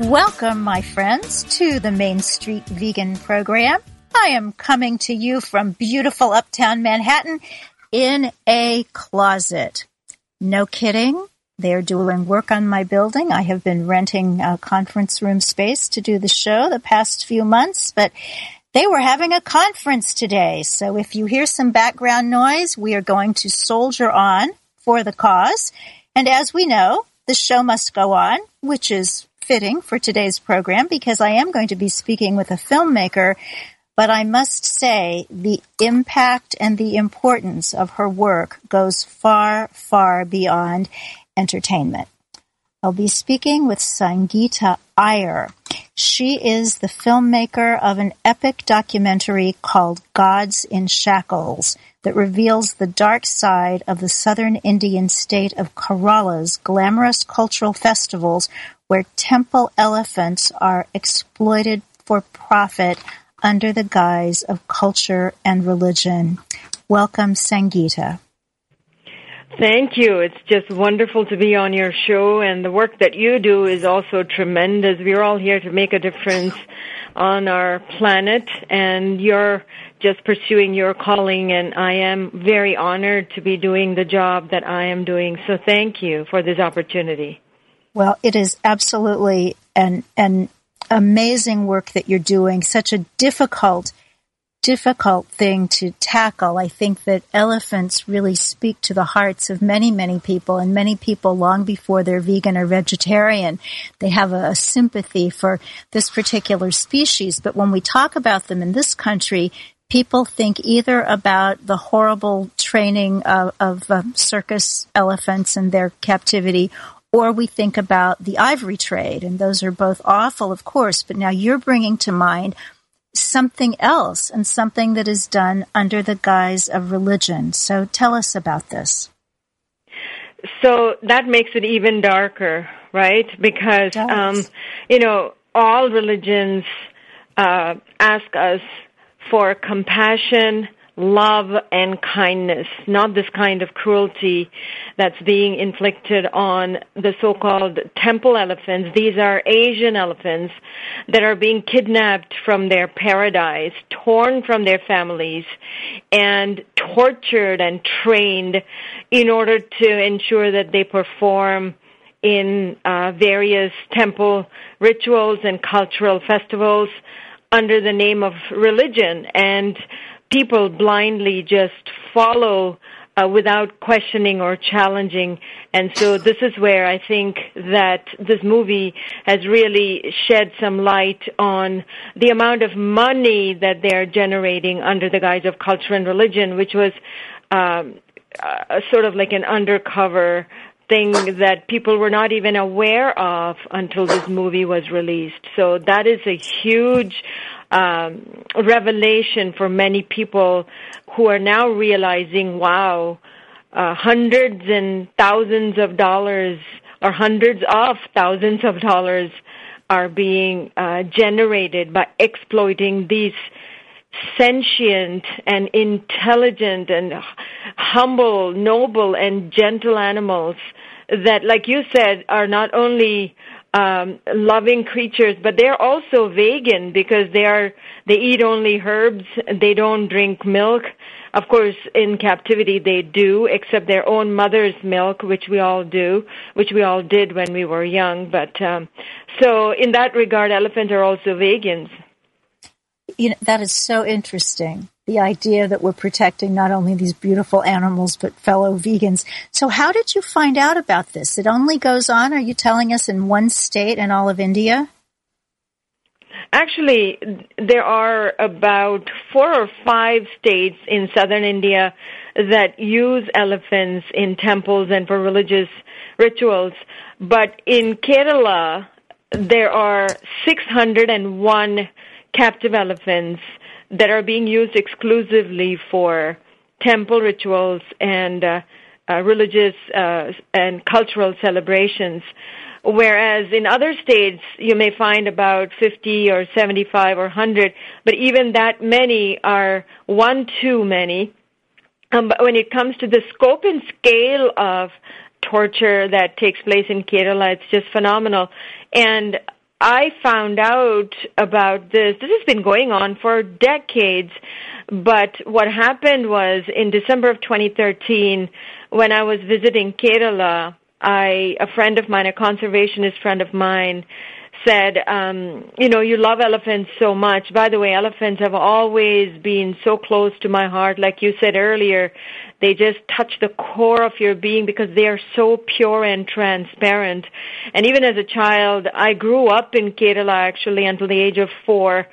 Welcome, my friends, to the Main Street Vegan program. I am coming to you from beautiful uptown Manhattan in a closet. No kidding. They're doing work on my building. I have been renting a conference room space to do the show the past few months, but they were having a conference today. So if you hear some background noise, we are going to soldier on for the cause. And as we know, the show must go on, which is fitting for today's program because I am going to be speaking with a filmmaker, but I must say the impact and the importance of her work goes far, far beyond entertainment. I'll be speaking with Sangeeta Iyer. She is the filmmaker of an epic documentary called Gods in Shackles that reveals the dark side of the southern Indian state of Kerala's glamorous cultural festivals where temple elephants are exploited for profit under the guise of culture and religion. Welcome, Sangeeta. Thank you. It's just wonderful to be on your show, and the work that you do is also tremendous. We're all here to make a difference on our planet, and you're just pursuing your calling, and I am very honored to be doing the job that I am doing. So thank you for this opportunity. Well, it is absolutely an amazing work that you're doing, such a difficult thing to tackle. I think that elephants really speak to the hearts of many, many people, and many people long before they're vegan or vegetarian. They have a sympathy for this particular species. But when we talk about them in this country, people think either about the horrible training of circus elephants and their captivity, or we think about the ivory trade, and those are both awful, of course. But now you're bringing to mind something else, and something that is done under the guise of religion. So tell us about this. So that makes it even darker, right? Because, all religions ask us for compassion, love, and kindness, not this kind of cruelty that's being inflicted on the so-called temple elephants. These are Asian elephants that are being kidnapped from their paradise, torn from their families, and tortured and trained in order to ensure that they perform in various temple rituals and cultural festivals under the name of religion. And people blindly just follow without questioning or challenging. And so this is where I think that this movie has really shed some light on the amount of money that they are generating under the guise of culture and religion, which was sort of like an undercover thing that people were not even aware of until this movie was released. So that is a huge revelation for many people who are now realizing, wow, hundreds and thousands of dollars or hundreds of thousands of dollars are being generated by exploiting these sentient and intelligent and humble, noble, and gentle animals that, like you said, are not only loving creatures, but they're also vegan because they eat only herbs. They don't drink milk. Of course, in captivity they do, except their own mother's milk, which we all do, which we all did when we were young. But so in that regard, elephants are also vegans. You know, that is so interesting, the idea that we're protecting not only these beautiful animals, but fellow vegans. So how did you find out about this? It only goes on, are you telling us, in one state in all of India? Actually, there are about 4 or 5 states in southern India that use elephants in temples and for religious rituals. But in Kerala, there are 601 captive elephants that are being used exclusively for temple rituals and religious and cultural celebrations, whereas in other states you may find about 50 or 75 or 100, but even that many are one too many. But when it comes to the scope and scale of torture that takes place in Kerala, it's just phenomenal. And I found out about this. This has been going on for decades, but what happened was in December of 2013, when I was visiting Kerala, a friend of mine, a conservationist friend of mine, said, you know, you love elephants so much. By the way, elephants have always been so close to my heart. Like you said earlier, they just touch the core of your being because they are so pure and transparent. And even as a child, I grew up in Kerala actually until the age of 4.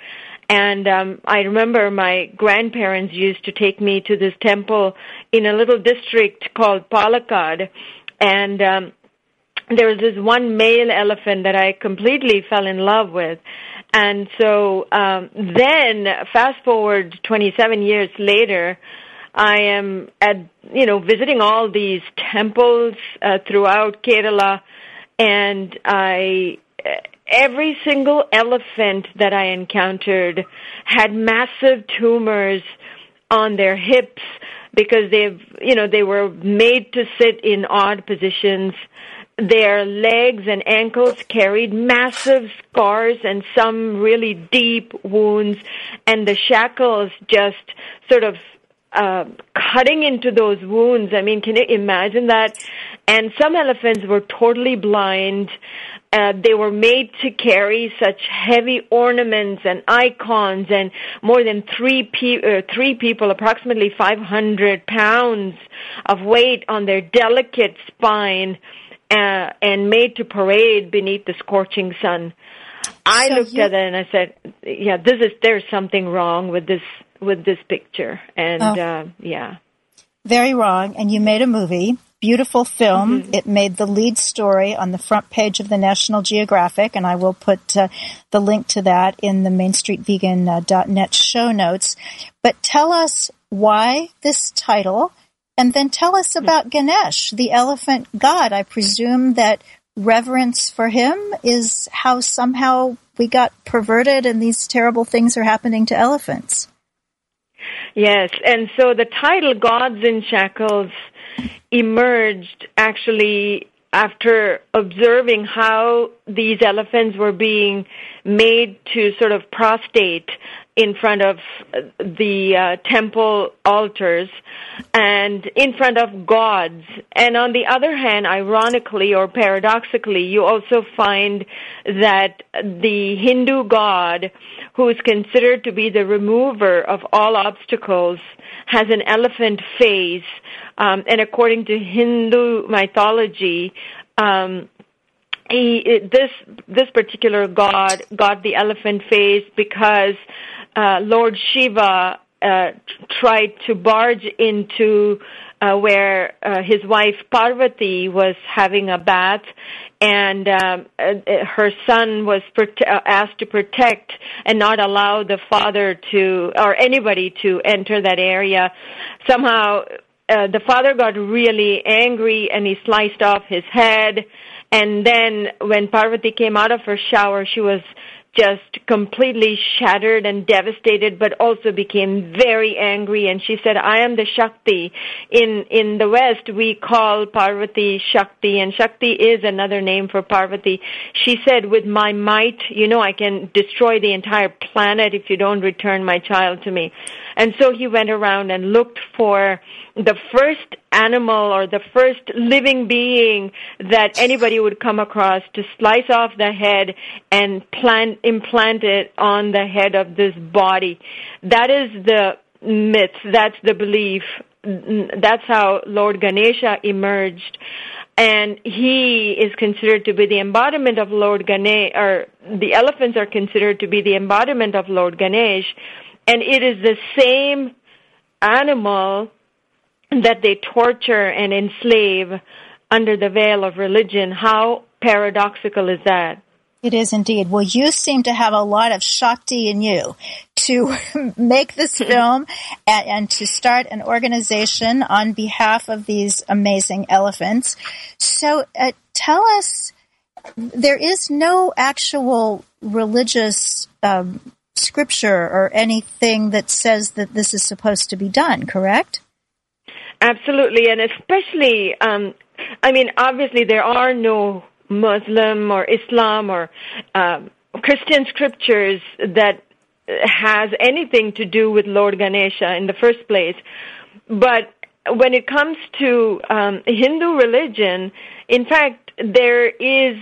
And I remember my grandparents used to take me to this temple in a little district called Palakkad. And there was this one male elephant that I completely fell in love with. And so then, fast forward 27 years later, I am at, you know, visiting all these temples throughout Kerala, and every single elephant that I encountered had massive tumors on their hips because they were made to sit in odd positions. Their legs and ankles carried massive scars and some really deep wounds, and the shackles just sort of cutting into those wounds. I mean, can you imagine that? And some elephants were totally blind. They were made to carry such heavy ornaments and icons, and more than three people, approximately 500 pounds of weight on their delicate spine, and made to parade beneath the scorching sun. I looked at it and I said, "Yeah, there's something wrong with this picture." And very wrong. And you made a movie, beautiful film. Mm-hmm. It made the lead story on the front page of the National Geographic, and I will put the link to that in the MainStreetVegan.net show notes. But tell us why this title. And then tell us about Ganesh, the elephant god. I presume that reverence for him is how somehow we got perverted and these terrible things are happening to elephants. Yes, and so the title Gods in Shackles emerged actually after observing how these elephants were being made to sort of prostrate in front of the temple altars and in front of gods. And on the other hand, ironically or paradoxically, you also find that the Hindu god, who is considered to be the remover of all obstacles, has an elephant face. And according to Hindu mythology, this particular god got the elephant face because Lord Shiva tried to barge into where his wife Parvati was having a bath, and her son was asked to protect and not allow the father to or anybody to enter that area. Somehow the father got really angry and he sliced off his head. And then when Parvati came out of her shower, she was just completely shattered and devastated, but also became very angry. And she said, I am the Shakti. In the West, we call Parvati Shakti, and Shakti is another name for Parvati. She said, with my might, I can destroy the entire planet if you don't return my child to me. And so he went around and looked for the first animal or the first living being that anybody would come across to slice off the head and implant it on the head of this body. That is the myth. That's the belief. That's how Lord Ganesha emerged. And he is considered to be the embodiment of Lord Ganesh, or the elephants are considered to be the embodiment of Lord Ganesh. And it is the same animal that they torture and enslave under the veil of religion. How paradoxical is that? It is indeed. Well, you seem to have a lot of Shakti in you to make this film and to start an organization on behalf of these amazing elephants. So tell us, there is no actual religious scripture or anything that says that this is supposed to be done, correct? Absolutely, and especially, obviously there are no Muslim or Islam or Christian scriptures that has anything to do with Lord Ganesha in the first place. But when it comes to Hindu religion, in fact, there is,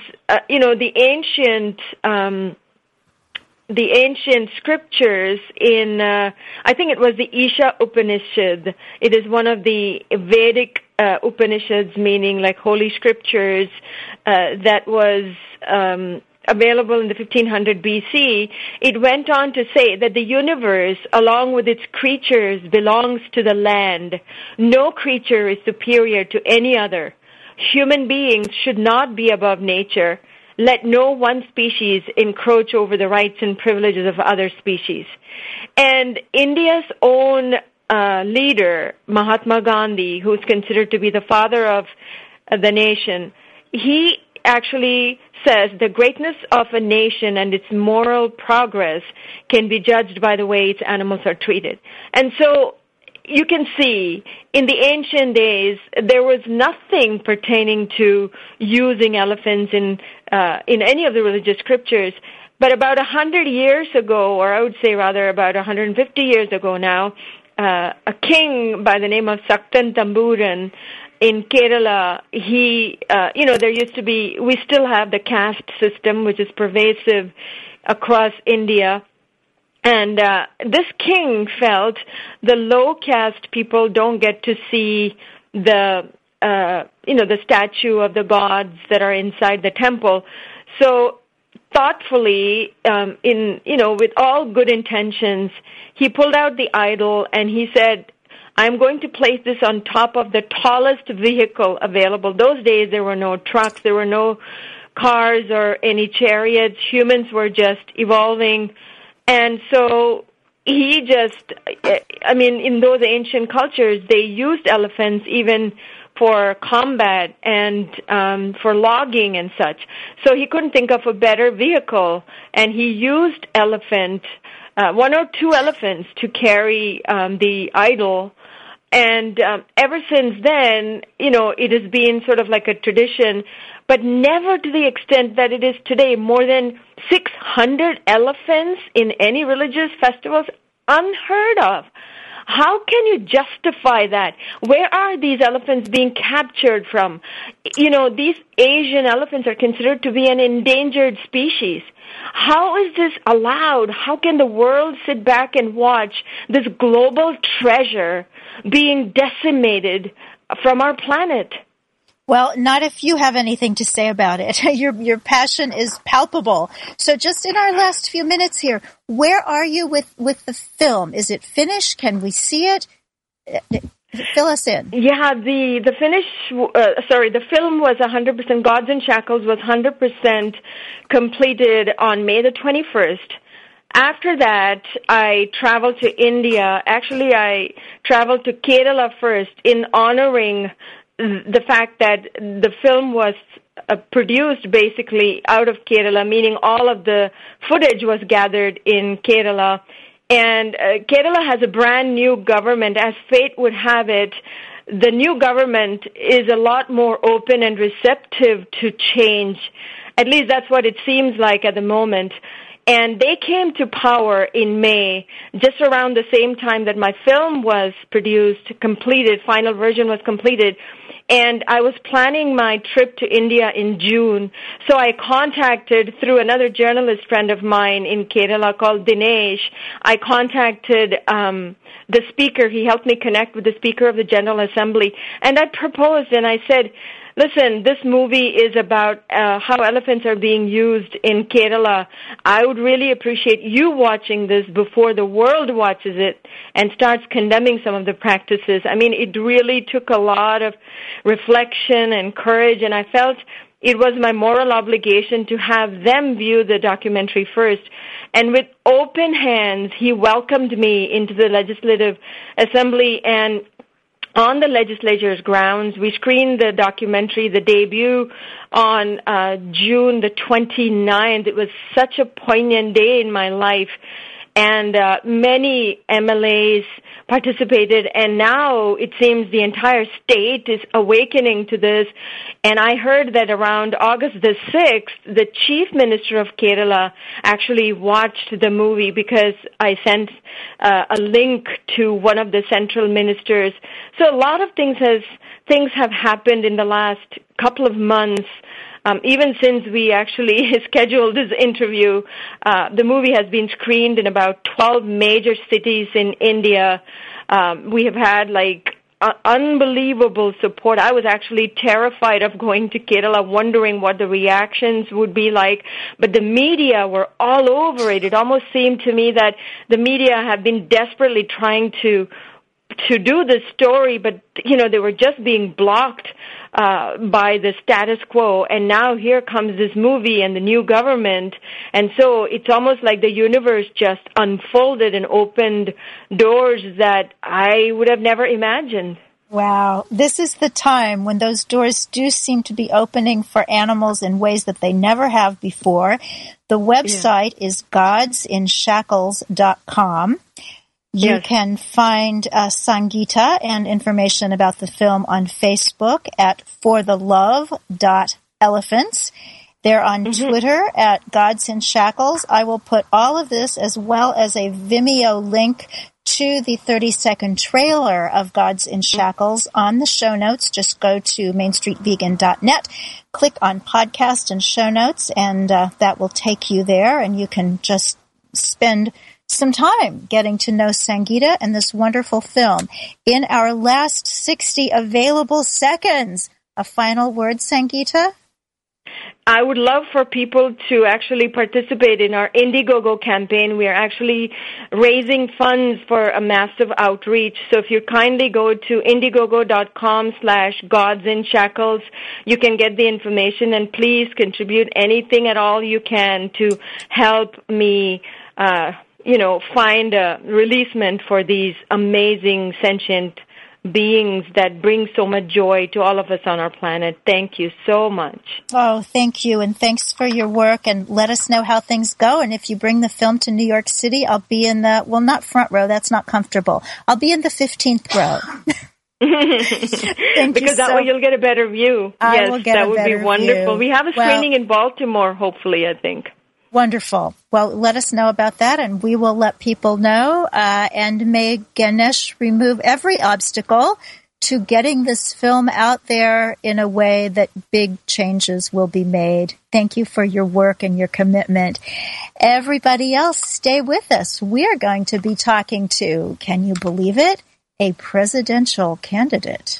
the ancient scriptures in, I think it was the Isha Upanishad. It is one of the Vedic Upanishads, meaning like holy scriptures, that was available in the 1500 BC. It went on to say that the universe, along with its creatures, belongs to the land. No creature is superior to any other. Human beings should not be above nature. Let no one species encroach over the rights and privileges of other species. And India's own leader, Mahatma Gandhi, who is considered to be the father of the nation, he actually says the greatness of a nation and its moral progress can be judged by the way its animals are treated. And so you can see, in the ancient days, there was nothing pertaining to using elephants in any of the religious scriptures. But about 100 years ago, or I would say rather about 150 years ago now, a king by the name of Sakthan Thamburan in Kerala, he, there used to be, we still have the caste system, which is pervasive across India. And this king felt the low caste people don't get to see the statue of the gods that are inside the temple. So thoughtfully, with all good intentions, he pulled out the idol and he said, I'm going to place this on top of the tallest vehicle available. Those days there were no trucks, there were no cars or any chariots. Humans were just evolving. And so he just, in those ancient cultures, they used elephants even for combat and for logging and such. So he couldn't think of a better vehicle, and he used one or two elephants to carry the idol. And ever since then, you know, it has been sort of like a tradition, but never to the extent that it is today. More than 600 elephants in any religious festivals, unheard of. How can you justify that? Where are these elephants being captured from? You know, these Asian elephants are considered to be an endangered species. How is this allowed? How can the world sit back and watch this global treasure being decimated from our planet? Well, not if you have anything to say about it. Your passion is palpable. So just in our last few minutes here, where are you with the film? Is it finished? Can we see it? Fill us in. Yeah, the film was 100%, Gods in Shackles was 100% completed on May the 21st. After that, I traveled to India. Actually, I traveled to Kerala first in honoring the fact that the film was produced basically out of Kerala, meaning all of the footage was gathered in Kerala. And Kerala has a brand new government. As fate would have it, the new government is a lot more open and receptive to change. At least that's what it seems like at the moment. And they came to power in May, just around the same time that my film was produced, completed, final version was completed. And I was planning my trip to India in June. So I contacted, through another journalist friend of mine in Kerala called Dinesh, I contacted the speaker. He helped me connect with the speaker of the General Assembly. And I proposed and I said, listen, this movie is about how elephants are being used in Kerala. I would really appreciate you watching this before the world watches it and starts condemning some of the practices. I mean, it really took a lot of reflection and courage, and I felt it was my moral obligation to have them view the documentary first. And with open hands, he welcomed me into the Legislative Assembly, and on the legislature's grounds, we screened the documentary, the debut, on June the 29th. It was such a poignant day in my life. And many MLAs participated, and now it seems the entire state is awakening to this. And I heard that around August the 6th, the Chief Minister of Kerala actually watched the movie, because I sent a link to one of the central ministers. So a lot of things have happened in the last couple of months. Even since we actually scheduled this interview, the movie has been screened in about 12 major cities in India. We have had unbelievable support. I was actually terrified of going to Kerala, wondering what the reactions would be like. But the media were all over it. It almost seemed to me that the media have been desperately trying to do this story, but, you know, they were just being blocked by the status quo. And now here comes this movie and the new government. And so it's almost like the universe just unfolded and opened doors that I would have never imagined. Wow. This is the time when those doors do seem to be opening for animals in ways that they never have before. The website is godsinshackles.com. You can find Sangeeta and information about the film on Facebook at forthelove.elephants. They're on Twitter at Gods in Shackles. I will put all of this, as well as a Vimeo link to the 30-second trailer of Gods in Shackles, on the show notes. Just go to MainStreetVegan.net, click on podcast and show notes, and that will take you there, and you can just spend some time getting to know Sangeeta and this wonderful film. In our last 60 available seconds, a final word, Sangeeta? I would love for people to actually participate in our Indiegogo campaign. We are actually raising funds for a massive outreach. So if you kindly go to indiegogo.com/godsinshackles, you can get the information, and please contribute anything at all you can to help me find a releasement for these amazing sentient beings that bring so much joy to all of us on our planet. Thank you so much. Oh, thank you, and thanks for your work, and let us know how things go. And if you bring the film to New York City, I'll be in the, well, not front row, that's not comfortable. I'll be in the 15th row. Because that way you'll get a better view. Yes, that would be wonderful. We have a screening in Baltimore, hopefully, I think. Wonderful. Well, let us know about that, and we will let people know. And may Ganesh remove every obstacle to getting this film out there in a way that big changes will be made. Thank you for your work and your commitment. Everybody else, stay with us. We are going to be talking to, can you believe it, a presidential candidate.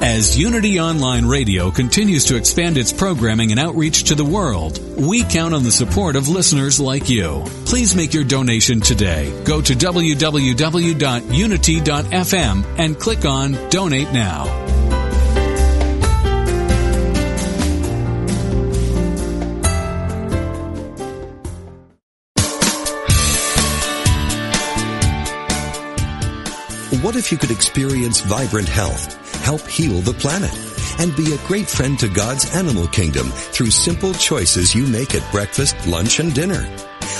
As Unity Online Radio continues to expand its programming and outreach to the world, we count on the support of listeners like you. Please make your donation today. Go to www.unity.fm and click on Donate Now. What if you could experience vibrant health, help heal the planet, and be a great friend to God's animal kingdom through simple choices you make at breakfast, lunch, and dinner?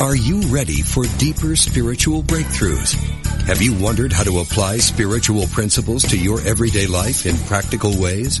Are you ready for deeper spiritual breakthroughs? Have you wondered how to apply spiritual principles to your everyday life in practical ways?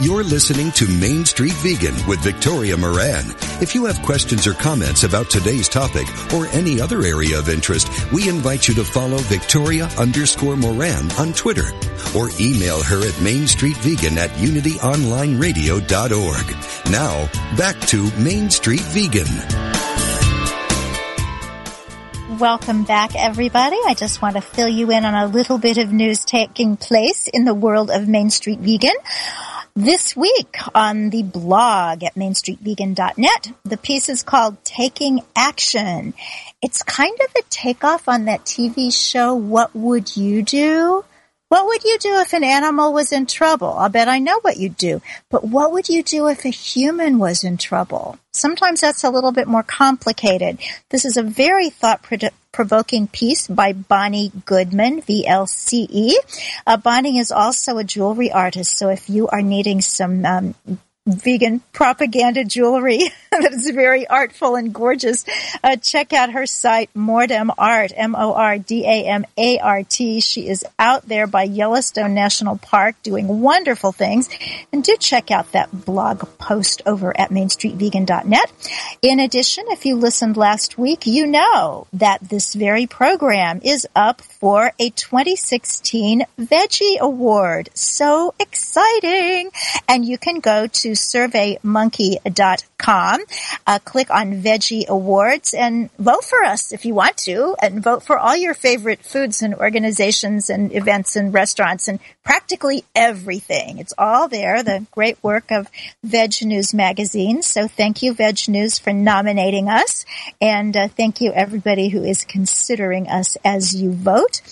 You're listening to Main Street Vegan with Victoria Moran. If you have questions or comments about today's topic or any other area of interest, we invite you to follow Victoria_Moran on Twitter or email her at mainstreetvegan@unityonlineradio.org. Now, back to Main Street Vegan. Welcome back, everybody. I just want to fill you in on a little bit of news taking place in the world of Main Street Vegan. This week on the blog at MainStreetVegan.net, the piece is called Taking Action. It's kind of a takeoff on that TV show, What Would You Do? What would you do if an animal was in trouble? I'll bet I know what you'd do. But what would you do if a human was in trouble? Sometimes that's a little bit more complicated. This is a very thought-provoking piece by Bonnie Goodman, VLCE. Bonnie is also a jewelry artist, so if you are needing some vegan propaganda jewelry, that's very artful and gorgeous. Check out her site, Mordem Art, MordaMart. She is out there by Yellowstone National Park doing wonderful things. And do check out that blog post over at MainStreetVegan.net. In addition, if you listened last week, you know that this very program is up for a 2016 Veggie Award. So exciting! And you can go to SurveyMonkey.com, click on Veggie Awards, and vote for us if you want to, and vote for all your favorite foods and organizations and events and restaurants and practically everything. It's all there, the great work of Veg News magazine. So thank you, Veg News, for nominating us, and thank you, everybody who is considering us as you vote.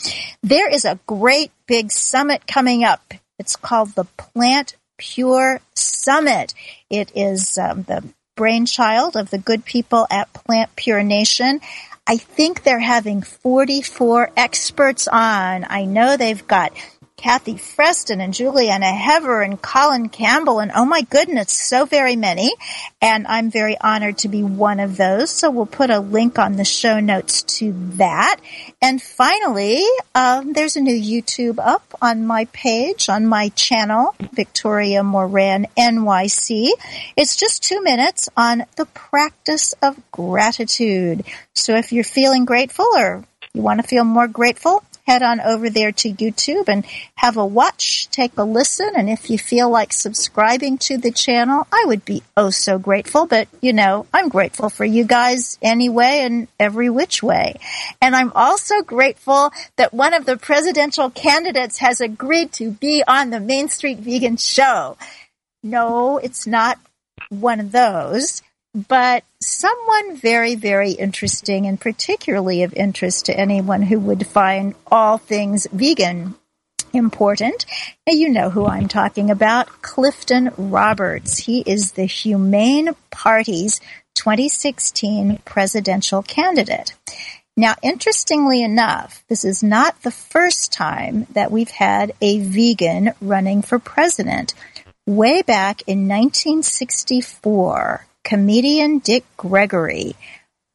There is a great big summit coming up. It's called the Plant Pure Summit. It is the brainchild of the good people at Plant Pure Nation. I think they're having 44 experts on. I know they've got Kathy Freston and Juliana Hever and Colin Campbell and, oh my goodness, so very many. And I'm very honored to be one of those. So we'll put a link on the show notes to that. And finally, there's a new YouTube up on my page, on my channel, Victoria Moran NYC. It's just 2 minutes on the practice of gratitude. So if you're feeling grateful or you want to feel more grateful, head on over there to YouTube and have a watch, take a listen, and if you feel like subscribing to the channel, I would be oh so grateful. But, you know, I'm grateful for you guys anyway and every which way. And I'm also grateful that one of the presidential candidates has agreed to be on the Main Street Vegan show. No, it's not one of those, but someone very, very interesting and particularly of interest to anyone who would find all things vegan important. And you know who I'm talking about, Clifton Roberts. He is the Humane Party's 2016 presidential candidate. Now, interestingly enough, this is not the first time that we've had a vegan running for president. Way back in 1964, comedian Dick Gregory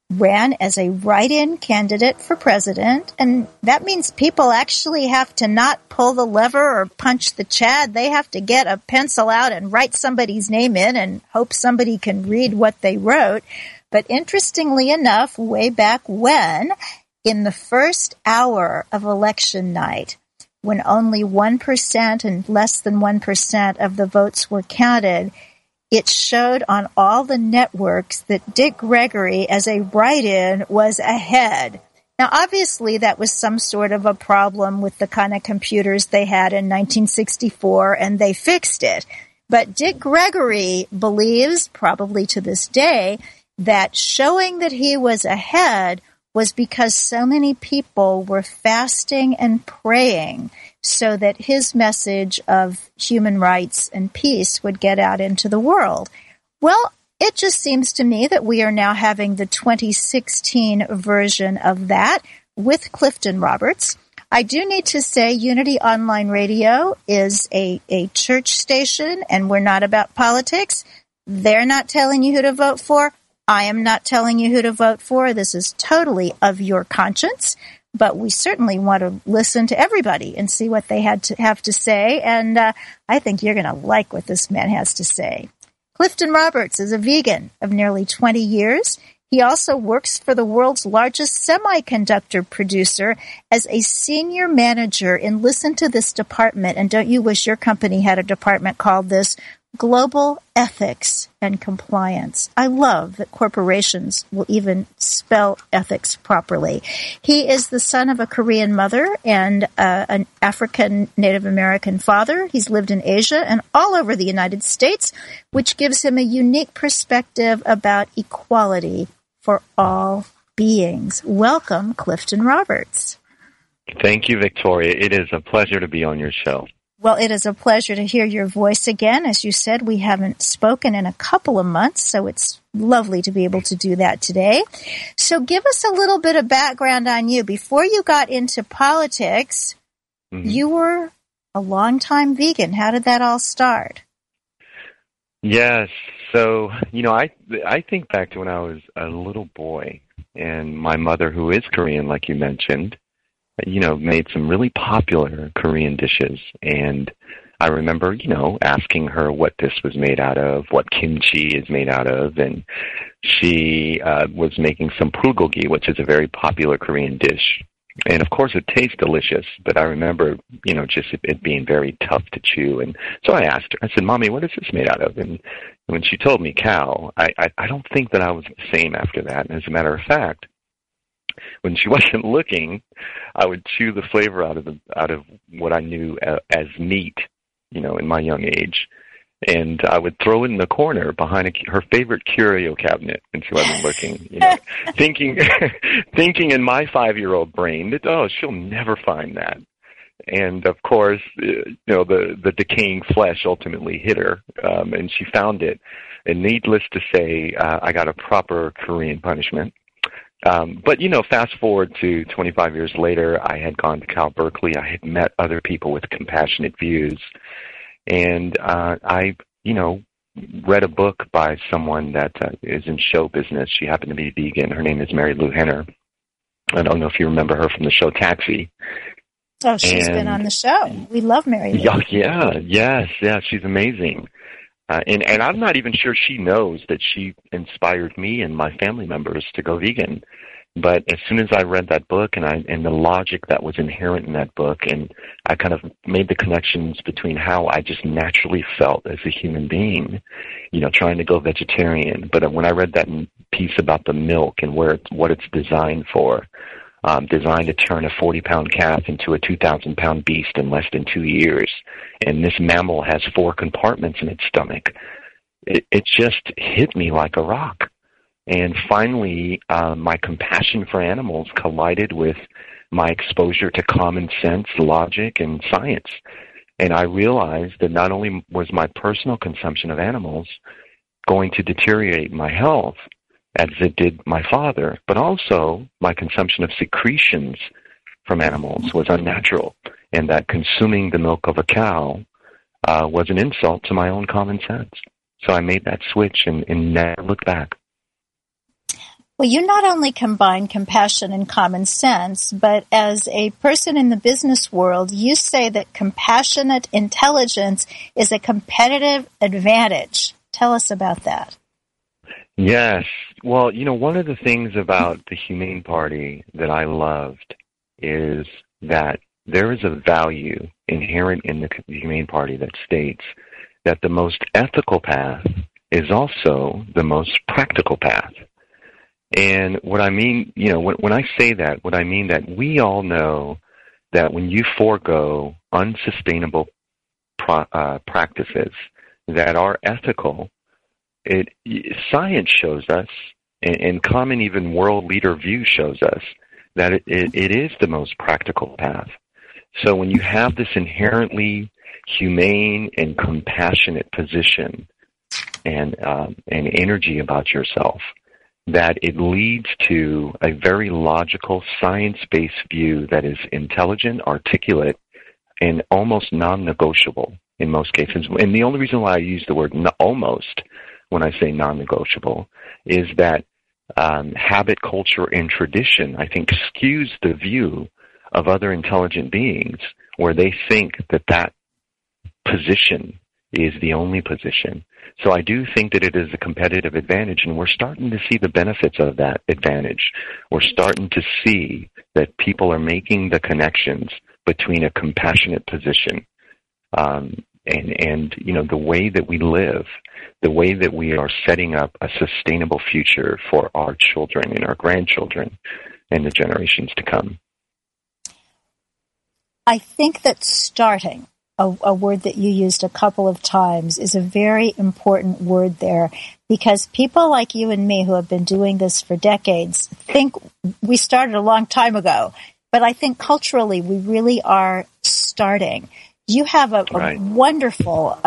ran as a write-in candidate for president, and that means people actually have to not pull the lever or punch the chad. They have to get a pencil out and write somebody's name in and hope somebody can read what they wrote. But interestingly enough, way back when, in the first hour of election night, when only 1% and less than 1% of the votes were counted, it showed on all the networks that Dick Gregory, as a write-in, was ahead. Now, obviously, that was some sort of a problem with the kind of computers they had in 1964, and they fixed it. But Dick Gregory believes, probably to this day, that showing that he was ahead was because so many people were fasting and praying so that his message of human rights and peace would get out into the world. Well, it just seems to me that we are now having the 2016 version of that with Clifton Roberts. I do need to say Unity Online Radio is a church station, and we're not about politics. They're not telling you who to vote for. I am not telling you who to vote for. This is totally of your conscience, but we certainly want to listen to everybody and see what they have to say. And I think you're going to like what this man has to say. Clifton Roberts is a vegan of nearly 20 years. He also works for the world's largest semiconductor producer as a senior manager. And listen to this department. And don't you wish your company had a department called this? Global ethics and compliance. I love that corporations will even spell ethics properly. He is the son of a Korean mother and an African Native American father. He's lived in Asia and all over the United States, which gives him a unique perspective about equality for all beings. Welcome, Clifton Roberts. Thank you, Victoria. It is a pleasure to be on your show. Well, it is a pleasure to hear your voice again. As you said, we haven't spoken in a couple of months, so it's lovely to be able to do that today. So give us a little bit of background on you. Before you got into politics, you were a longtime vegan. How did that all start? Yes. So, you know, I think back to when I was a little boy, and my mother, who is Korean, like you mentioned, you know, made some really popular Korean dishes. And I remember, you know, asking her what this was made out of, what kimchi is made out of, and she was making some bulgogi, which is a very popular Korean dish. And, of course, it tastes delicious, but I remember, you know, just it being very tough to chew. And so I asked her, I said, Mommy, what is this made out of? And when she told me cow, I don't think that I was the same after that. And as a matter of fact, when she wasn't looking, I would chew the flavor out of what I knew as meat, you know, in my young age. And I would throw it in the corner behind her favorite curio cabinet when she wasn't looking, you know, thinking in my 5-year-old brain that, oh, she'll never find that. And, of course, you know, the decaying flesh ultimately hit her, and she found it. And needless to say, I got a proper Korean punishment. But, you know, fast forward to 25 years later, I had gone to Cal Berkeley. I had met other people with compassionate views. And I, you know, read a book by someone that is in show business. She happened to be vegan. Her name is Mary Lou Henner. I don't know if you remember her from the show Taxi. Oh, she's been on the show. We love Mary Lou. Yeah, she's amazing. And I'm not even sure she knows that she inspired me and my family members to go vegan. But as soon as I read that book and the logic that was inherent in that book, and I kind of made the connections between how I just naturally felt as a human being, you know, trying to go vegetarian. But when I read that piece about the milk and what it's designed for, designed to turn a 40-pound calf into a 2,000-pound beast in less than 2 years, and this mammal has 4 compartments in its stomach, it just hit me like a rock. And finally, my compassion for animals collided with my exposure to common sense, logic, and science. And I realized that not only was my personal consumption of animals going to deteriorate my health, as it did my father, but also my consumption of secretions from animals was unnatural, and that consuming the milk of a cow was an insult to my own common sense. So I made that switch and never looked back. Well, you not only combine compassion and common sense, but as a person in the business world, you say that compassionate intelligence is a competitive advantage. Tell us about that. Yes. Well, you know, one of the things about the Humane Party that I loved is that there is a value inherent in the Humane Party that states that the most ethical path is also the most practical path. And what I mean, you know, when I say that, what I mean that we all know that when you forego unsustainable practices that are ethical, science shows us, and common even world leader view shows us, that it is the most practical path. So when you have this inherently humane and compassionate position and energy about yourself, that it leads to a very logical, science-based view that is intelligent, articulate, and almost non-negotiable in most cases. And the only reason why I use the word almost when I say non-negotiable is that habit, culture, and tradition, I think, skews the view of other intelligent beings where they think that position is the only position. So I do think that it is a competitive advantage, and we're starting to see the benefits of that advantage. We're starting to see that people are making the connections between a compassionate position and you know, the way that we live, the way that we are setting up a sustainable future for our children and our grandchildren and the generations to come. I think that starting, a word that you used a couple of times, is a very important word there, because people like you and me who have been doing this for decades think we started a long time ago, but I think culturally we really are starting. You have a wonderful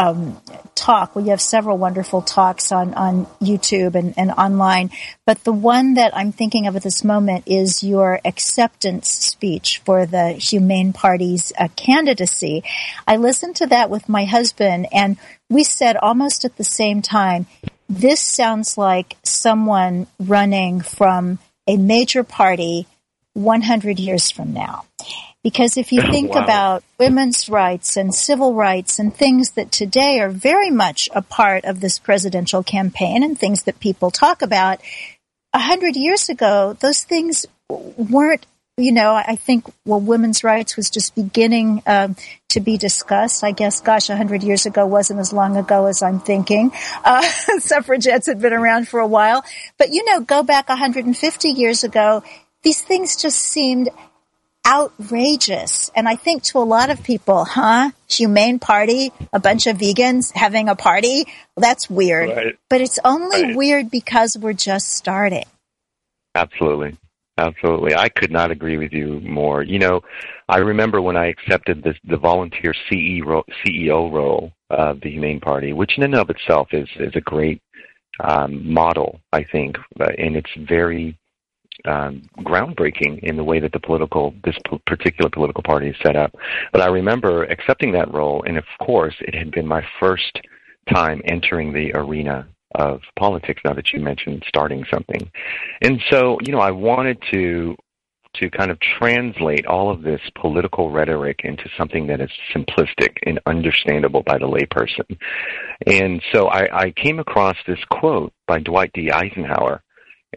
talk. We have several wonderful talks on YouTube and online, but the one that I'm thinking of at this moment is your acceptance speech for the Humane Party's candidacy. I listened to that with my husband, and we said almost at the same time, This sounds like someone running from a major party 100 years from now. Because if you think about women's rights and civil rights and things that today are very much a part of this presidential campaign and things that people talk about, 100 years ago, those things weren't, you know, I think, well, women's rights was just beginning to be discussed. I guess, gosh, 100 years ago wasn't as long ago as I'm thinking. Suffragettes had been around for a while. But, you know, go back 150 years ago, these things just seemed outrageous. And I think to a lot of people, Humane Party, a bunch of vegans having a party, well, that's weird. Right. But it's only weird because we're just starting. Absolutely. Absolutely. I could not agree with you more. You know, I remember when I accepted the volunteer CEO role of the Humane Party, which in and of itself is a great model, I think, and it's very groundbreaking in the way that this particular political party is set up. But I remember accepting that role, and of course, it had been my first time entering the arena of politics, now that you mentioned starting something. And so, you know, I wanted to kind of translate all of this political rhetoric into something that is simplistic and understandable by the layperson. And so I came across this quote by Dwight D. Eisenhower,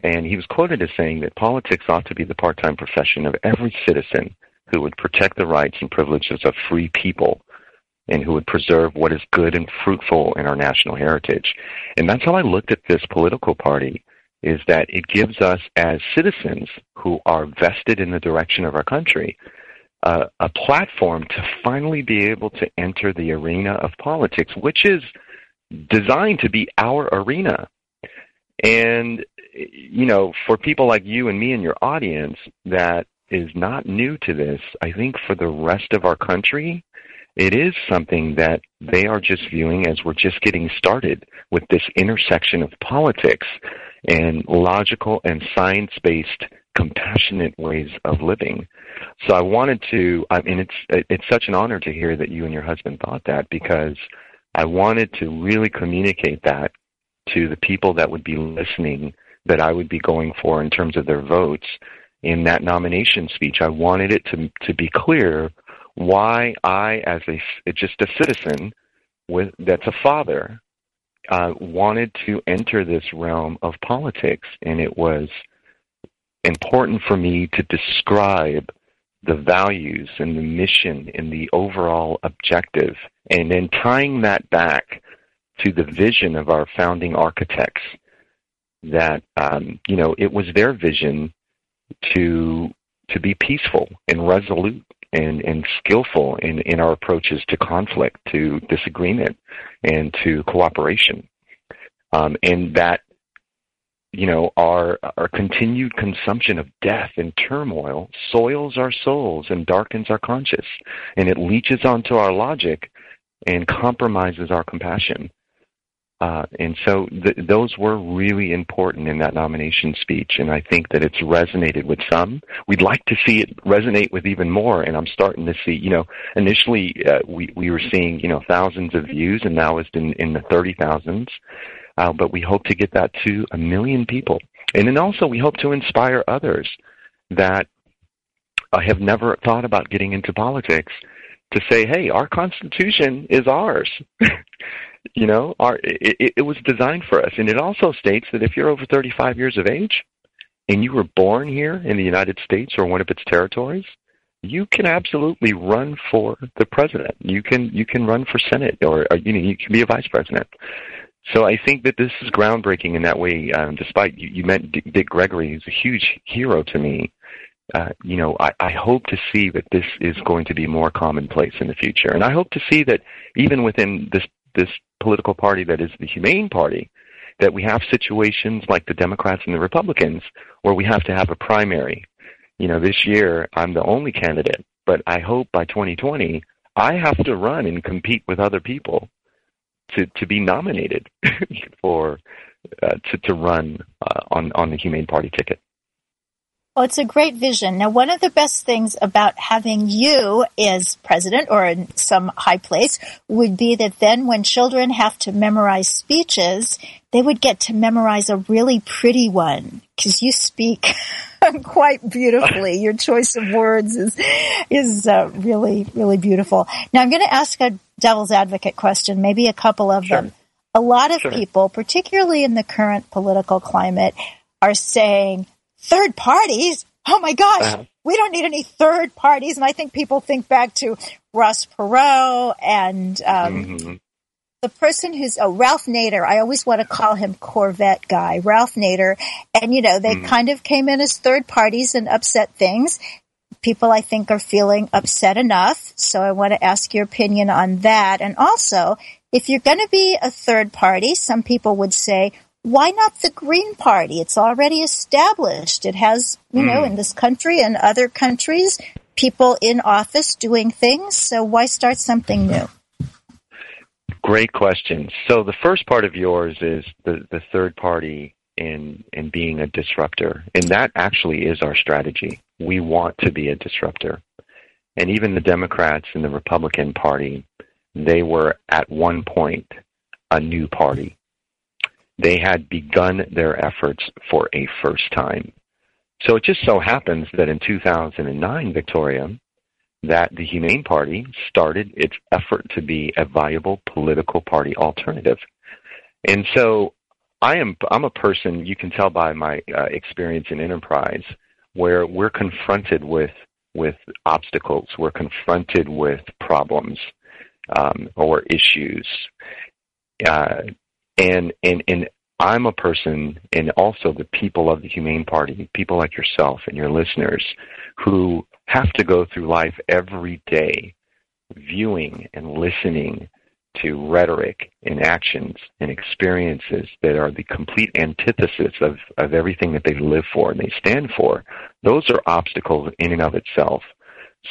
and he was quoted as saying that politics ought to be the part-time profession of every citizen who would protect the rights and privileges of free people and who would preserve what is good and fruitful in our national heritage. And that's how I looked at this political party, is that it gives us as citizens who are vested in the direction of our country a platform to finally be able to enter the arena of politics, which is designed to be our arena. And you know, for people like you and me and your audience that is not new to this, I think for the rest of our country, it is something that they are just viewing as we're just getting started with this intersection of politics and logical and science-based, compassionate ways of living. So I wanted to, I mean, it's such an honor to hear that you and your husband thought that, because I wanted to really communicate that to the people that would be listening, that I would be going for in terms of their votes in that nomination speech. I wanted it to be clear why I, as just a citizen that's a father, wanted to enter this realm of politics. And it was important for me to describe the values and the mission and the overall objective, and then tying that back to the vision of our founding architects, that, you know, it was their vision to be peaceful and resolute and skillful in our approaches to conflict, to disagreement, and to cooperation. And that, you know, our continued consumption of death and turmoil soils our souls and darkens our conscience, and it leeches onto our logic and compromises our compassion. And so those were really important in that nomination speech, and I think that it's resonated with some. We'd like to see it resonate with even more, and I'm starting to see, you know, initially we were seeing, you know, thousands of views, and now it's in the 30,000s. But we hope to get that to 1 million people. And then also we hope to inspire others that have never thought about getting into politics to say, hey, our Constitution is ours. You know, it was designed for us. And it also states that if you're over 35 years of age and you were born here in the United States or one of its territories, you can absolutely run for the president. You can run for Senate, or you know, you can be a vice president. So I think that this is groundbreaking in that way. Despite you met Dick Gregory, who's a huge hero to me. You know, I hope to see that this is going to be more commonplace in the future. And I hope to see that even within this political party that is the Humane Party, that we have situations like the Democrats and the Republicans where we have to have a primary. You know, this year I'm the only candidate, but I hope by 2020 I have to run and compete with other people to be nominated for to run on the Humane Party ticket. Well, it's a great vision. Now, one of the best things about having you as president or in some high place would be that then when children have to memorize speeches, they would get to memorize a really pretty one because you speak quite beautifully. Your choice of words is really, really beautiful. Now, I'm going to ask a devil's advocate question, maybe a couple of them. A lot of people, particularly in the current political climate, are saying, third parties? Oh, my gosh, we don't need any third parties. And I think people think back to Ross Perot and the person who's Ralph Nader. I always want to call him Corvette guy, Ralph Nader. And, you know, they kind of came in as third parties and upset things. People, I think, are feeling upset enough. So I want to ask your opinion on that. And also, if you're going to be a third party, some people would say, why not the Green Party? It's already established. It has, you know, in this country and other countries, people in office doing things. So why start something new? Great question. So the first part of yours is the third party in being a disruptor. And that actually is our strategy. We want to be a disruptor. And even the Democrats and the Republican Party, they were at one point a new party. They had begun their efforts for a first time. So it just so happens that in 2009, Victoria, that the Humane Party started its effort to be a viable political party alternative. And so I'm a person, you can tell by my experience in enterprise, where we're confronted with obstacles, we're confronted with problems or issues. And I'm a person, and also the people of the Humane Party, people like yourself and your listeners, who have to go through life every day viewing and listening to rhetoric and actions and experiences that are the complete antithesis of everything that they live for and they stand for. Those are obstacles in and of itself.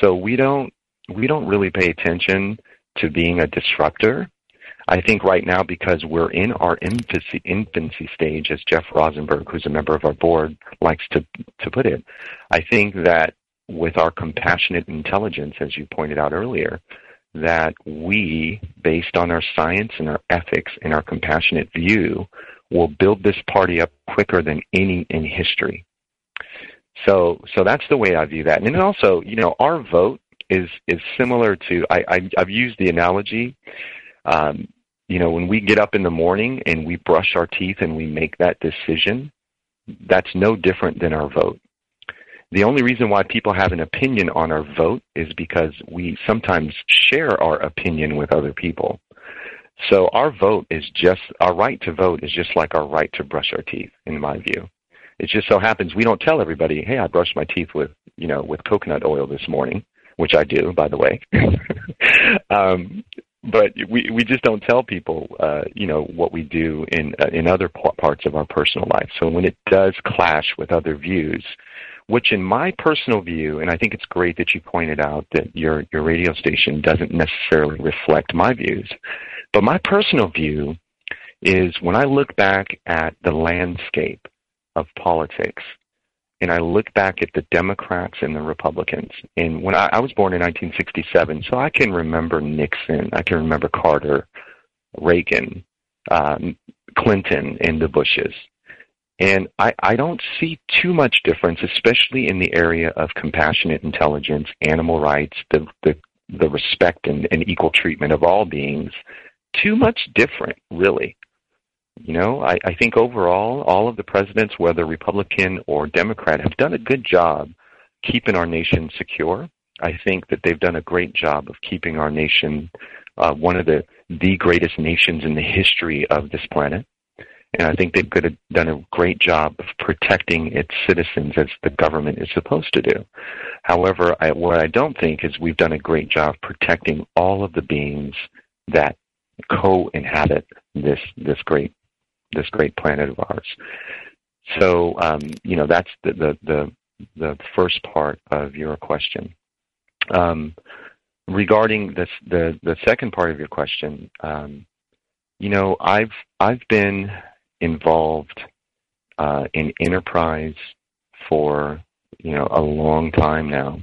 So we don't really pay attention to being a disruptor. I think right now, because we're in our infancy stage, as Jeff Rosenberg, who's a member of our board, likes to put it, I think that with our compassionate intelligence, as you pointed out earlier, that we, based on our science and our ethics and our compassionate view, will build this party up quicker than any in history. So that's the way I view that. And then also, you know, our vote is similar to, I've used the analogy, you know, when we get up in the morning and we brush our teeth and we make that decision, that's no different than our vote. The only reason why people have an opinion on our vote is because we sometimes share our opinion with other people. So our right to vote is just like our right to brush our teeth, in my view. It just so happens we don't tell everybody, hey, I brushed my teeth with coconut oil this morning, which I do, by the way. But we just don't tell people, what we do in other parts of our personal life. So when it does clash with other views, which in my personal view, and I think it's great that you pointed out that your radio station doesn't necessarily reflect my views, but my personal view is when I look back at the landscape of politics, and I look back at the Democrats and the Republicans. And when I was born in 1967, so I can remember Nixon, I can remember Carter, Reagan, Clinton, and the Bushes. And I don't see too much difference, especially in the area of compassionate intelligence, animal rights, the respect and equal treatment of all beings, too much different, really. You know, I think overall, all of the presidents, whether Republican or Democrat, have done a good job keeping our nation secure. I think that they've done a great job of keeping our nation one of the greatest nations in the history of this planet. And I think they've done a great job of protecting its citizens as the government is supposed to do. However, what I don't think is we've done a great job protecting all of the beings that co-inhabit this great planet of ours. So, that's the first part of your question. Regarding the second part of your question, I've been involved in enterprise for a long time now.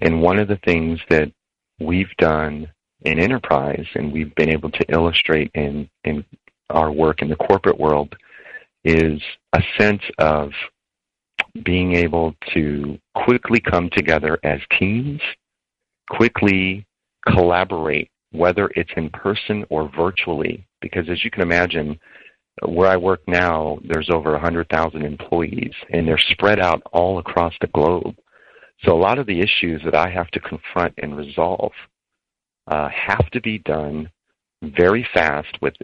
And one of the things that we've done in enterprise, and we've been able to illustrate in our work in the corporate world, is a sense of being able to quickly come together as teams, quickly collaborate, whether it's in person or virtually. Because as you can imagine, where I work now, there's over 100,000 employees, and they're spread out all across the globe. So a lot of the issues that I have to confront and resolve have to be done very fast with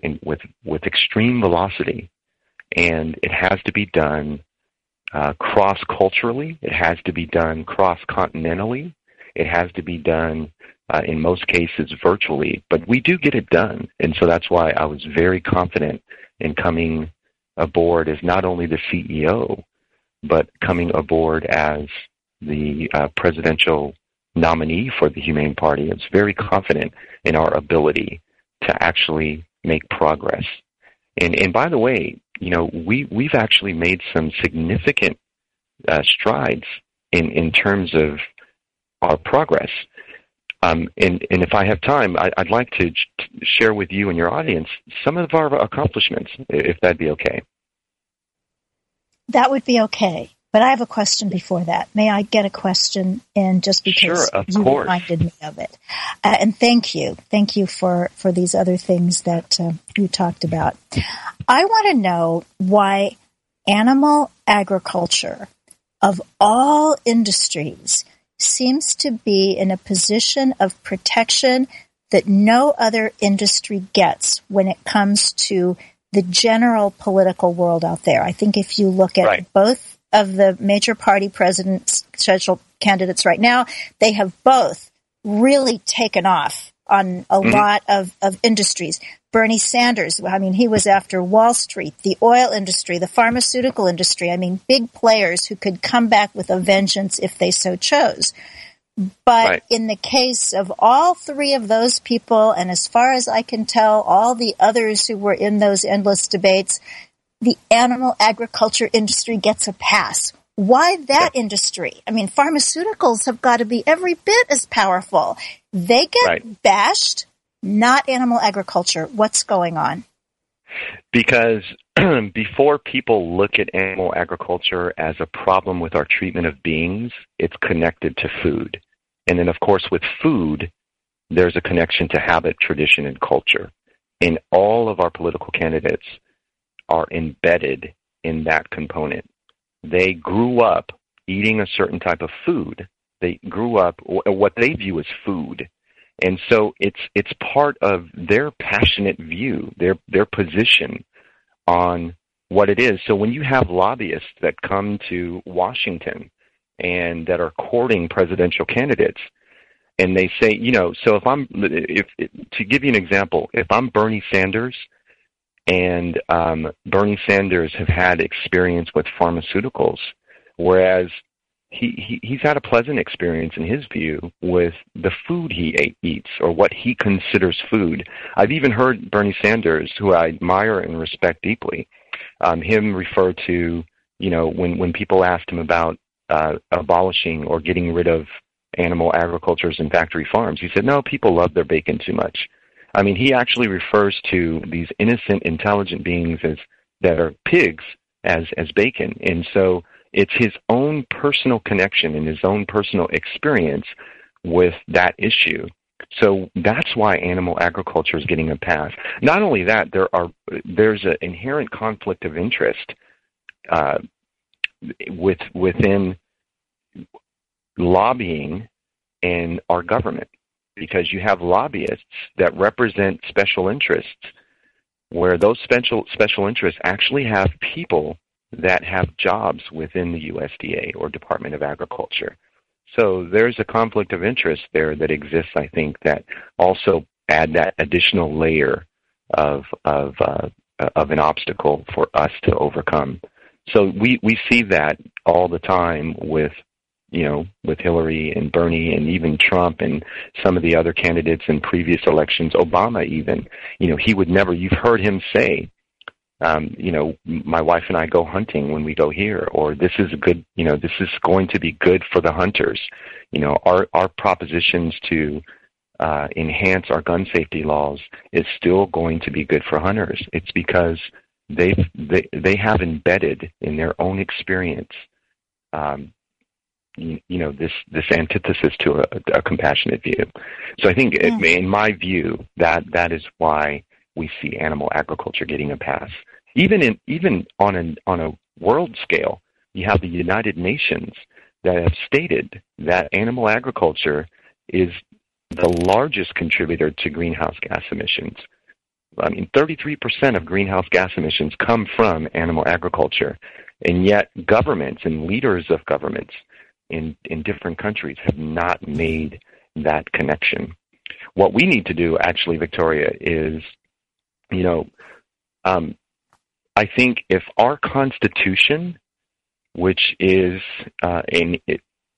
extreme velocity, and it has to be done cross-culturally. It has to be done cross-continentally. It has to be done, in most cases, virtually. But we do get it done, and so that's why I was very confident in coming aboard as not only the CEO, but coming aboard as the presidential nominee for the Humane Party. I was very confident in our ability to actually make progress. And by the way, we've actually made some significant strides in terms of our progress. And if I have time, I'd like to share with you and your audience some of our accomplishments, if that'd be okay. That would be okay. But I have a question before that. May I get a question in just because you reminded me of it? And thank you. Thank you for these other things that you talked about. I want to know why animal agriculture, of all industries, seems to be in a position of protection that no other industry gets when it comes to the general political world out there. I think if you look at both of the major party presidential candidates right now, they have both really taken off on a lot of industries. Bernie Sanders, I mean, he was after Wall Street, the oil industry, the pharmaceutical industry. I mean, big players who could come back with a vengeance if they so chose. But in the case of all three of those people, and as far as I can tell, all the others who were in those endless debates, the animal agriculture industry gets a pass. Why that industry? I mean, pharmaceuticals have got to be every bit as powerful. They get bashed, not animal agriculture. What's going on? Because before people look at animal agriculture as a problem with our treatment of beings, it's connected to food. And then, of course, with food, there's a connection to habit, tradition, and culture. And all of our political candidates are embedded in that component. They grew up eating a certain type of food. They grew up what they view as food. And so it's part of their passionate view, their position on what it is. So when you have lobbyists that come to Washington and that are courting presidential candidates, and they say, so to give you an example, if I'm Bernie Sanders, and Bernie Sanders have had experience with pharmaceuticals, whereas he's had a pleasant experience, in his view, with the food he eats or what he considers food. I've even heard Bernie Sanders, who I admire and respect deeply, him refer to, when people asked him about abolishing or getting rid of animal agricultures and factory farms, he said, no, people love their bacon too much. I mean, he actually refers to these innocent, intelligent beings that are pigs as bacon. And so it's his own personal connection and his own personal experience with that issue. So that's why animal agriculture is getting a pass. Not only that, there's an inherent conflict of interest within lobbying and our government. Because you have lobbyists that represent special interests, where those special interests actually have people that have jobs within the USDA or Department of Agriculture. So there's a conflict of interest there that exists, I think, that also add that additional layer of an obstacle for us to overcome. So we see that all the time with Hillary and Bernie and even Trump and some of the other candidates in previous elections, Obama even, he would never, you've heard him say my wife and I go hunting when we go here, or this is a good, this is going to be good for the hunters. Our propositions to enhance our gun safety laws is still going to be good for hunters. It's because they have embedded in their own experience, this antithesis to a compassionate view. So I think, in my view, that is why we see animal agriculture getting a pass. Even on a world scale, you have the United Nations that have stated that animal agriculture is the largest contributor to greenhouse gas emissions. 33% of greenhouse gas emissions come from animal agriculture, and yet governments and leaders of governments in different countries have not made that connection. What we need to do, actually, Victoria, is, I think if our Constitution, which is an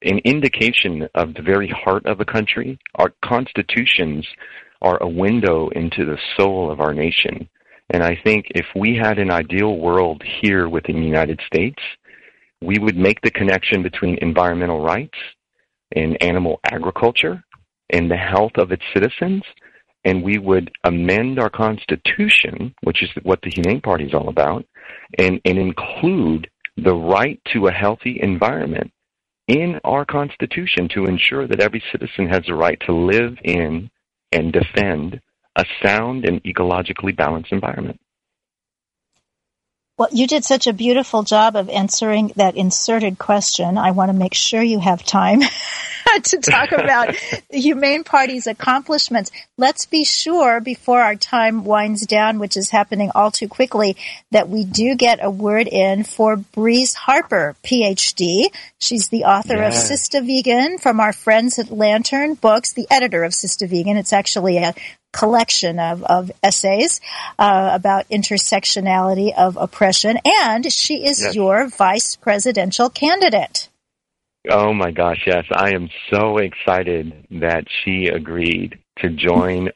indication of the very heart of a country, our constitutions are a window into the soul of our nation. And I think if we had an ideal world here within the United States, we would make the connection between environmental rights and animal agriculture and the health of its citizens, and we would amend our Constitution, which is what the Humane Party is all about, and include the right to a healthy environment in our Constitution to ensure that every citizen has the right to live in and defend a sound and ecologically balanced environment. Well, you did such a beautiful job of answering that inserted question. I want to make sure you have time to talk about the Humane Party's accomplishments. Let's be sure, before our time winds down, which is happening all too quickly, that we do get a word in for Breeze Harper, Ph.D. She's the author of Sista Vegan, from our friends at Lantern Books, the editor of Sista Vegan. It's actually a collection of essays about intersectionality of oppression, and she is your vice presidential candidate. Oh my gosh, yes. I am so excited that she agreed to join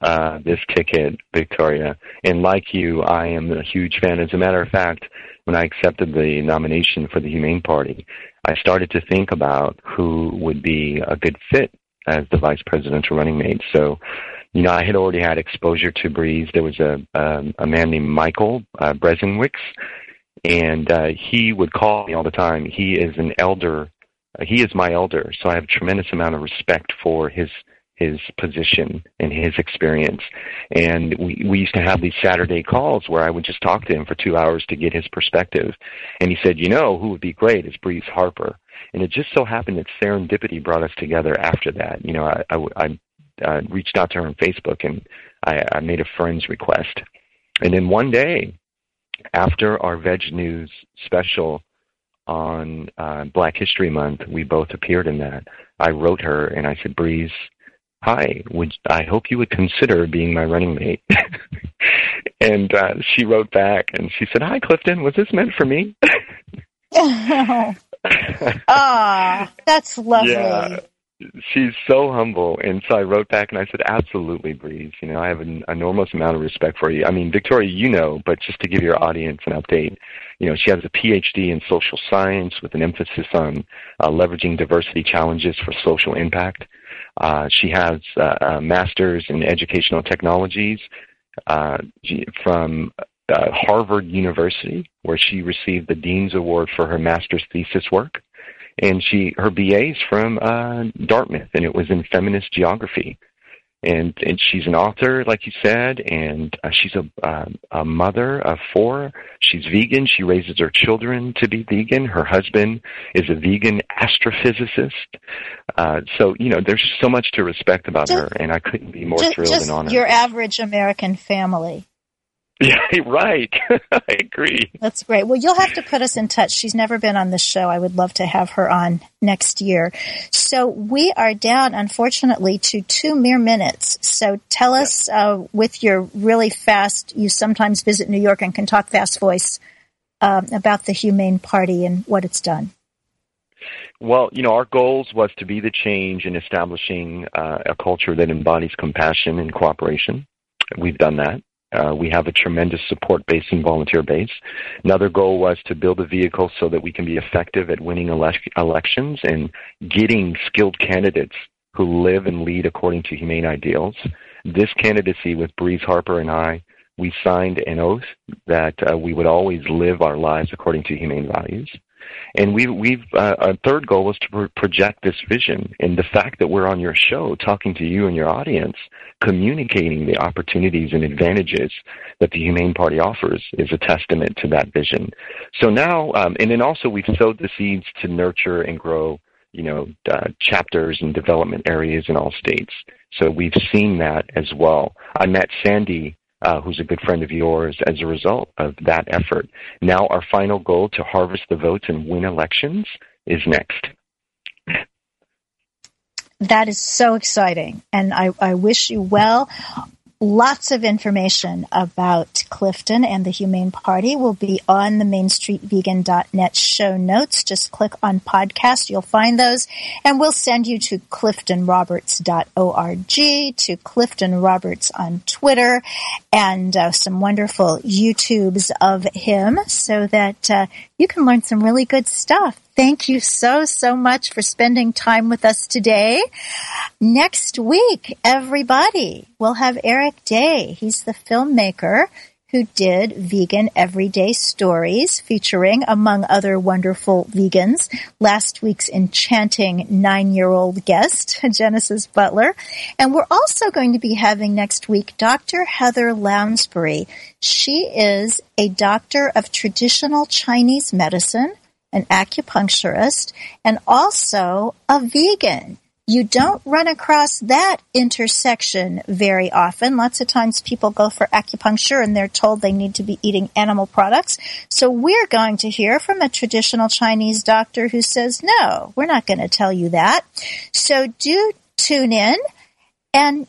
this ticket, Victoria. And like you, I am a huge fan. As a matter of fact, when I accepted the nomination for the Humane Party, I started to think about who would be a good fit as the vice presidential running mate. So, I had already had exposure to Breeze. There was a man named Michael Bresenwicks, and he would call me all the time. He is an elder. He is my elder, so I have a tremendous amount of respect for his position and his experience. And we used to have these Saturday calls where I would just talk to him for 2 hours to get his perspective. And he said, who would be great is Breeze Harper. And it just so happened that serendipity brought us together after that. I reached out to her on Facebook, and I made a friend's request. And then one day, after our Veg News special on Black History Month, we both appeared in that, I wrote her, and I said, Breeze, hi, I hope you would consider being my running mate. And she wrote back, and she said, hi, Clifton, was this meant for me? Ah, that's lovely. Yeah. She's so humble, and so I wrote back and I said, absolutely, Breeze. I have an enormous amount of respect for you. I mean, Victoria, but just to give your audience an update, she has a PhD in social science with an emphasis on leveraging diversity challenges for social impact. She has a master's in educational technologies from Harvard University, where she received the Dean's Award for her master's thesis work. And her BA is from Dartmouth, and it was in feminist geography. And she's an author, like you said, and she's a mother of 4. She's vegan. She raises her children to be vegan. Her husband is a vegan astrophysicist. So there's so much to respect about her, and I couldn't be more thrilled and honored. Your average American family. Yeah, right. I agree. That's great. Well, you'll have to put us in touch. She's never been on the show. I would love to have her on next year. So we are down, unfortunately, to 2 mere minutes. So tell us with your really fast, you sometimes visit New York and can talk fast voice about the Humane Party and what it's done. Well, our goals was to be the change in establishing a culture that embodies compassion and cooperation. We've done that. We have a tremendous support base and volunteer base. Another goal was to build a vehicle so that we can be effective at winning elections and getting skilled candidates who live and lead according to humane ideals. This candidacy with Breeze Harper and I, we signed an oath that we would always live our lives according to humane values. And our third goal was to project this vision. And the fact that we're on your show, talking to you and your audience, communicating the opportunities and advantages that the Humane Party offers is a testament to that vision. So now, and then also we've sowed the seeds to nurture and grow, chapters and development areas in all states. So we've seen that as well. I met Sandy, who's a good friend of yours, as a result of that effort. Now our final goal to harvest the votes and win elections is next. That is so exciting, and I wish you well. Lots of information about Clifton and the Humane Party will be on the MainStreetVegan.net show notes. Just click on podcast. You'll find those, and we'll send you to CliftonRoberts.org, to Clifton Roberts on Twitter, and some wonderful YouTubes of him so that you can learn some really good stuff. Thank you so much for spending time with us today. Next week, everybody, we'll have Eric Day. He's the filmmaker who did Vegan Everyday Stories, featuring, among other wonderful vegans, last week's enchanting 9-year-old guest, Genesis Butler. And we're also going to be having next week Dr. Heather Lounsbury. She is a doctor of traditional Chinese medicine, an acupuncturist, and also a vegan. You don't run across that intersection very often. Lots of times people go for acupuncture and they're told they need to be eating animal products. So we're going to hear from a traditional Chinese doctor who says, no, we're not going to tell you that. So do tune in. And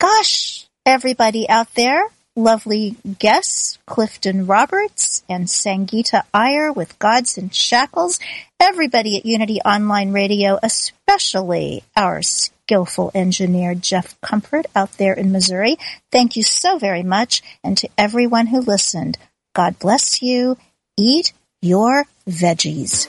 gosh, everybody out there, lovely guests, Clifton Roberts and Sangeeta Iyer with Gods in Shackles, everybody at Unity Online Radio, especially our skillful engineer, Jeff Comfort, out there in Missouri. Thank you so very much. And to everyone who listened, God bless you. Eat your veggies.